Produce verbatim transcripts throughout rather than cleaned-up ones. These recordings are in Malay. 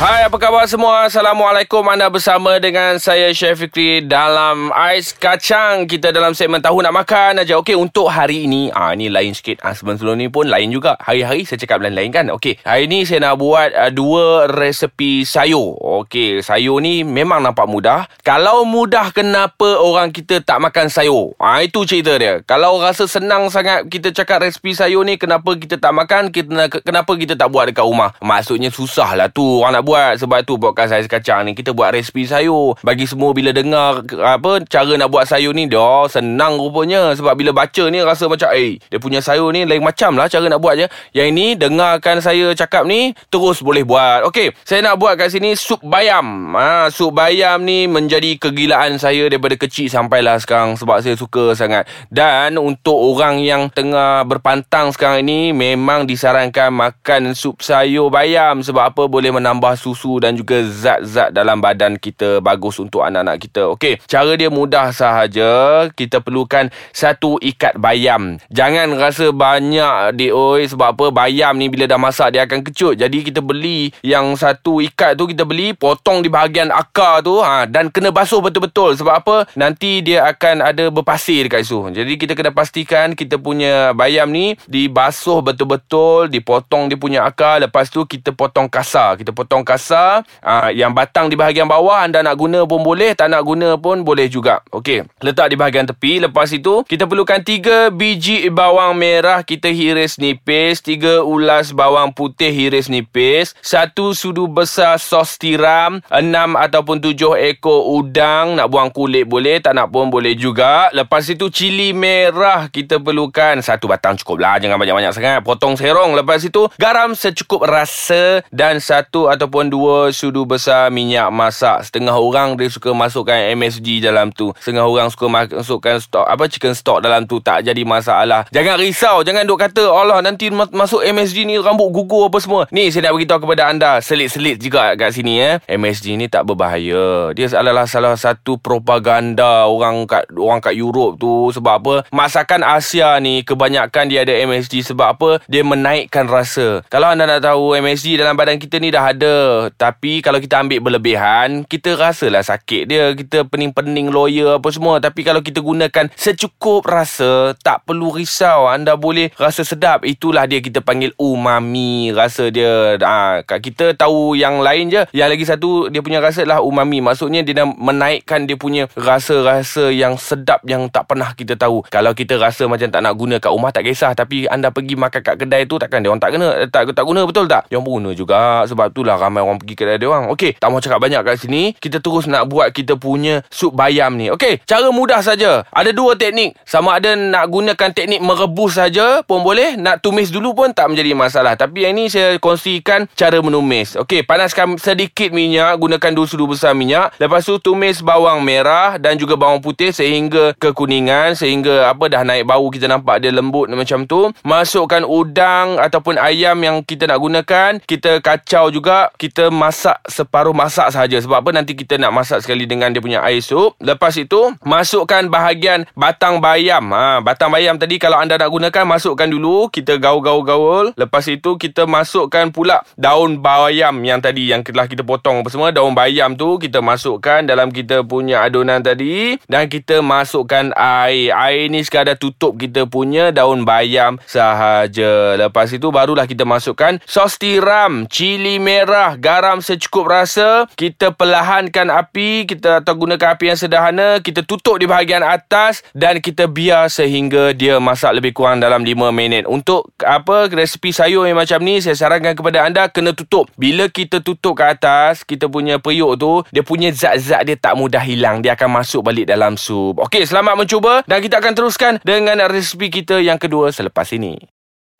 Hai, apa khabar semua? Assalamualaikum. Anda bersama dengan saya, Chef Fikri, dalam Ais Kacang. Kita dalam segmen Tahu Nak Makan aja. Okey, untuk hari ini, ah ni lain sikit. Ah, sebelum sebelum ni pun lain juga. Hari-hari saya cakap lain-lain kan? Okey, hari ni saya nak buat uh, dua resepi sayur. Okey, sayur ni memang nampak mudah. Kalau mudah, kenapa orang kita tak makan sayur? Ah, itu cerita dia. Kalau rasa senang sangat kita cakap resepi sayur ni, kenapa kita tak makan? Kita, kenapa kita tak buat dekat rumah? Maksudnya susah lah tu orang nak buat. Sebab tu Podkas Ais Kacang ni kita buat resipi sayur bagi semua. Bila dengar apa cara nak buat sayur ni, dah senang rupanya. Sebab bila baca ni rasa macam eh dia punya sayur ni lain macam lah cara nak buat je. Yang ini dengarkan saya cakap ni terus boleh buat. Okey, saya nak buat kat sini sup bayam. Ha, sup bayam ni menjadi kegilaan saya daripada kecil sampailah sekarang sebab saya suka sangat. Dan untuk orang yang tengah berpantang sekarang ni memang disarankan makan sup sayur bayam. Sebab apa? Boleh menambah susu dan juga zat-zat dalam badan kita. Bagus untuk anak-anak kita. Okey, cara dia mudah sahaja. Kita perlukan satu ikat bayam. Jangan rasa banyak dek oi. Sebab apa? Bayam ni bila dah masak dia akan kecut. Jadi kita beli yang satu ikat tu, kita beli potong di bahagian akar tu. Ha, dan kena basuh betul-betul. Sebab apa? Nanti dia akan ada berpasir dekat situ. Jadi kita kena pastikan kita punya bayam ni dibasuh betul-betul, dipotong dia punya akar. Lepas tu kita kita potong kasar. Kita potong kasar. Aa, yang batang di bahagian bawah anda nak guna pun boleh. Tak nak guna pun boleh juga. Okey. Letak di bahagian tepi. Lepas itu, kita perlukan tiga biji bawang merah. Kita hiris nipis. tiga ulas bawang putih hiris nipis. satu sudu besar sos tiram. enam ataupun tujuh ekor udang. Nak buang kulit boleh. Tak nak pun boleh juga. Lepas itu, cili merah kita perlukan. satu batang cukup lah. Jangan banyak-banyak sangat. Potong serong. Lepas itu, garam secukup rasa. Dan satu ataupun dua sudu besar minyak masak. Setengah orang dia suka masukkan M S G dalam tu. Setengah orang suka masukkan stock, apa chicken stock dalam tu. Tak jadi masalah. Jangan risau. Jangan duk kata Allah nanti masuk M S G ni rambut gugur apa semua. Ni saya nak beritahu kepada anda. Selit-selit juga kat sini eh. M S G ni tak berbahaya. Dia adalah salah satu propaganda orang kat orang kat Europe tu. Sebab apa? Masakan Asia ni kebanyakan dia ada M S G. Sebab apa? Dia menaikkan rasa. Kalau anda nak tahu, M S G dalam badan kita ni dah ada. Tapi kalau kita ambil berlebihan, kita rasalah sakit dia. Kita pening-pening lawyer apa semua. Tapi kalau kita gunakan secukup rasa, tak perlu risau. Anda boleh rasa sedap. Itulah dia kita panggil umami. Rasa dia ha, kita tahu yang lain je. Yang lagi satu dia punya rasa lah umami. Maksudnya dia dah menaikkan dia punya rasa-rasa yang sedap yang tak pernah kita tahu. Kalau kita rasa macam tak nak guna kat rumah tak kisah. Tapi anda pergi makan kat kedai tu, takkan dia orang tak kena Tak, tak guna betul tak? Yang guna juga. Sebab itulah ramai orang pergi kedai dia orang. Okey, tak mau cakap banyak kat sini. Kita terus nak buat kita punya sup bayam ni. Okey, cara mudah saja. Ada dua teknik. Sama ada nak gunakan teknik merebus saja pun boleh, nak tumis dulu pun tak menjadi masalah. Tapi yang ni saya kongsikan cara menumis. Okey, panaskan sedikit minyak, gunakan dua sudu besar minyak. Lepas tu tumis bawang merah dan juga bawang putih sehingga kekuningan, sehingga apa dah naik bau, kita nampak dia lembut macam tu. Masukkan udang ataupun ayam yang kita nak gunakan. Kita kacau juga. Kita masak separuh masak sahaja. Sebab apa? Nanti kita nak masak sekali dengan dia punya air sup. Lepas itu, masukkan bahagian batang bayam. Ha, batang bayam tadi kalau anda nak gunakan, masukkan dulu. Kita gaul-gaul-gaul. Lepas itu, kita masukkan pula daun bayam yang tadi, yang telah kita potong apa semua. Daun bayam tu, kita masukkan dalam kita punya adonan tadi. Dan kita masukkan air. Air ni sekadar tutup kita punya daun bayam sahaja. Lepas itu, barulah kita masukkan sos tiram, cili merah, garam secukup rasa. Kita perlahankan api. Kita atau gunakan api yang sederhana. Kita tutup di bahagian atas dan kita biar sehingga dia masak lebih kurang dalam lima minit. Untuk apa resipi sayur yang macam ni, saya sarankan kepada anda kena tutup. Bila kita tutup ke atas, kita punya periuk tu, dia punya zat-zat dia tak mudah hilang. Dia akan masuk balik dalam sup. Okey, selamat mencuba dan kita akan teruskan dengan resipi kita yang kedua selepas ini.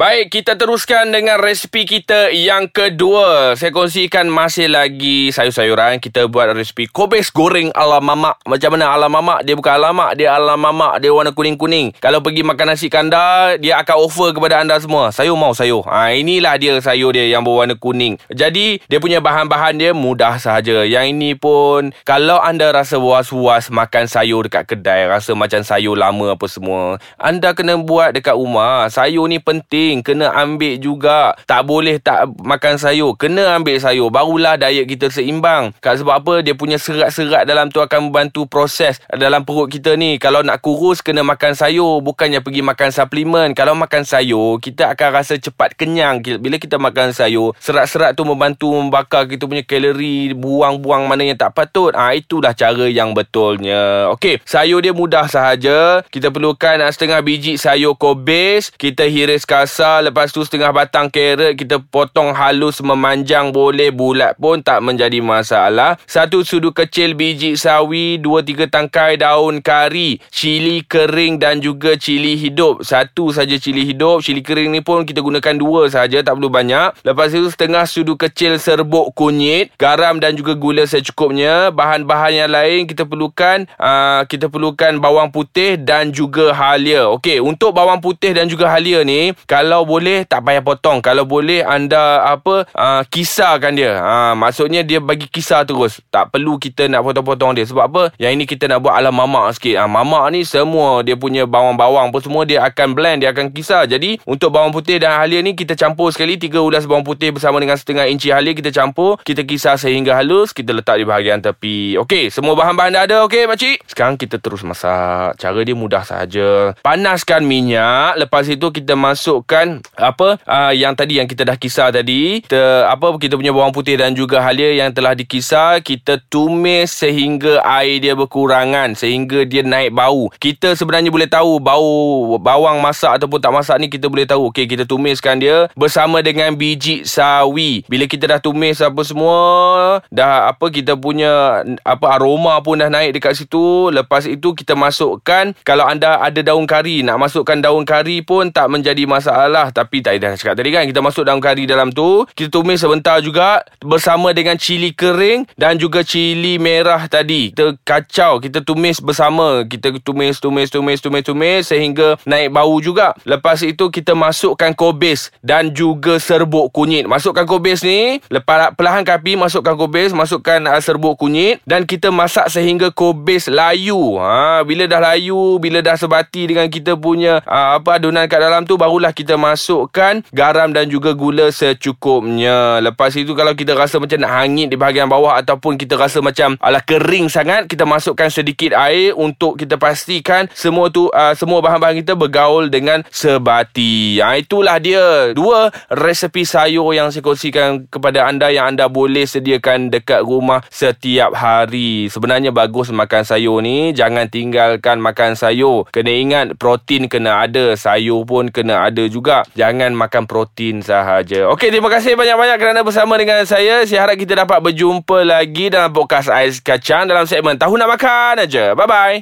Baik, kita teruskan dengan resipi kita yang kedua. Saya kongsikan masih lagi sayur-sayuran. Kita buat resipi kobis goreng ala mamak. Macam mana ala mamak? Dia bukan ala mamak, dia ala mamak. Dia warna kuning-kuning. Kalau pergi makan nasi kandar, dia akan offer kepada anda semua. Sayur mau sayur. Ha, inilah dia sayur dia yang berwarna kuning. Jadi, dia punya bahan-bahan dia mudah sahaja. Yang ini pun, kalau anda rasa was-was makan sayur dekat kedai, rasa macam sayur lama apa semua, anda kena buat dekat rumah. Sayur ni penting. Kena ambil juga. Tak boleh tak makan sayur. Kena ambil sayur. Barulah diet kita seimbang. Kat sebab apa? Dia punya serat-serat dalam tu akan membantu proses dalam perut kita ni. Kalau nak kurus, kena makan sayur. Bukannya pergi makan suplemen. Kalau makan sayur, kita akan rasa cepat kenyang. Bila kita makan sayur, serat-serat tu membantu membakar kita punya kalori. Buang-buang mana yang tak patut. Ah, ha, itulah cara yang betulnya. Okey, sayur dia mudah sahaja. Kita perlukan setengah biji sayur kobis. Kita hiris kasar. Lepas tu setengah batang carrot kita potong halus, memanjang boleh, bulat pun tak menjadi masalah. Satu sudu kecil biji sawi, dua tiga tangkai daun kari, cili kering dan juga cili hidup. Satu saja cili hidup. Cili kering ni pun kita gunakan dua saja, tak perlu banyak. Lepas itu setengah sudu kecil serbuk kunyit, garam dan juga gula secukupnya. Bahan-bahan yang lain kita perlukan, aa, kita perlukan bawang putih dan juga halia. Okey, untuk bawang putih dan juga halia ni, kalau Kalau boleh tak payah potong. Kalau boleh anda apa uh, kisarkan dia. Ha, maksudnya dia bagi kisar terus. Tak perlu kita nak potong-potong dia. Sebab apa? Yang ini kita nak buat ala mamak sikit. Ha, mamak ni semua dia punya bawang-bawang pun semua dia akan blend, dia akan kisar. Jadi untuk bawang putih dan halia ni kita campur sekali. Tiga ulas bawang putih bersama dengan setengah inci halia kita campur. Kita kisar sehingga halus. Kita letak di bahagian tepi. Okey, semua bahan-bahan dah ada. Okey makcik. Sekarang kita terus masak. Cara dia mudah sahaja. Panaskan minyak. Lepas itu kita masukkan apa uh, yang tadi yang kita dah kisar tadi, kita, apa kita punya bawang putih dan juga halia yang telah dikisar, kita tumis sehingga air dia berkurangan, sehingga dia naik bau. Kita sebenarnya boleh tahu bau bawang masak ataupun tak masak ni, kita boleh tahu. Okey, kita tumiskan dia bersama dengan biji sawi. Bila kita dah tumis apa semua, dah apa kita punya apa aroma pun dah naik dekat situ. Lepas itu kita masukkan, kalau anda ada daun kari, nak masukkan daun kari pun tak menjadi masalah lah. Tapi tak dah cakap tadi kan, kita masuk daun kari dalam tu, kita tumis sebentar juga bersama dengan cili kering dan juga cili merah tadi. Kita kacau, kita tumis bersama. Kita tumis, tumis, tumis, tumis, tumis sehingga naik bau juga. Lepas itu kita masukkan kobis dan juga serbuk kunyit. Masukkan kobis ni, lepas perlahan-lahan api masukkan kobis, masukkan uh, serbuk kunyit dan kita masak sehingga kobis layu. Ha, bila dah layu, bila dah sebati dengan kita punya uh, apa adunan kat dalam tu, barulah kita masukkan garam dan juga gula secukupnya. Lepas itu kalau kita rasa macam nak hangit di bahagian bawah ataupun kita rasa macam ala kering sangat, kita masukkan sedikit air untuk kita pastikan semua tu uh, semua bahan-bahan kita bergaul dengan sebati. Ha, itulah dia dua resepi sayur yang saya kongsikan kepada anda yang anda boleh sediakan dekat rumah setiap hari. Sebenarnya bagus makan sayur ni, jangan tinggalkan makan sayur. Kena ingat protein kena ada, sayur pun kena ada juga. Jangan makan protein sahaja. Okey, terima kasih banyak-banyak kerana bersama dengan saya. Saya harap kita dapat berjumpa lagi dalam podcast Ais Kacang dalam segmen Tahu Nak Makan aja. Bye-bye.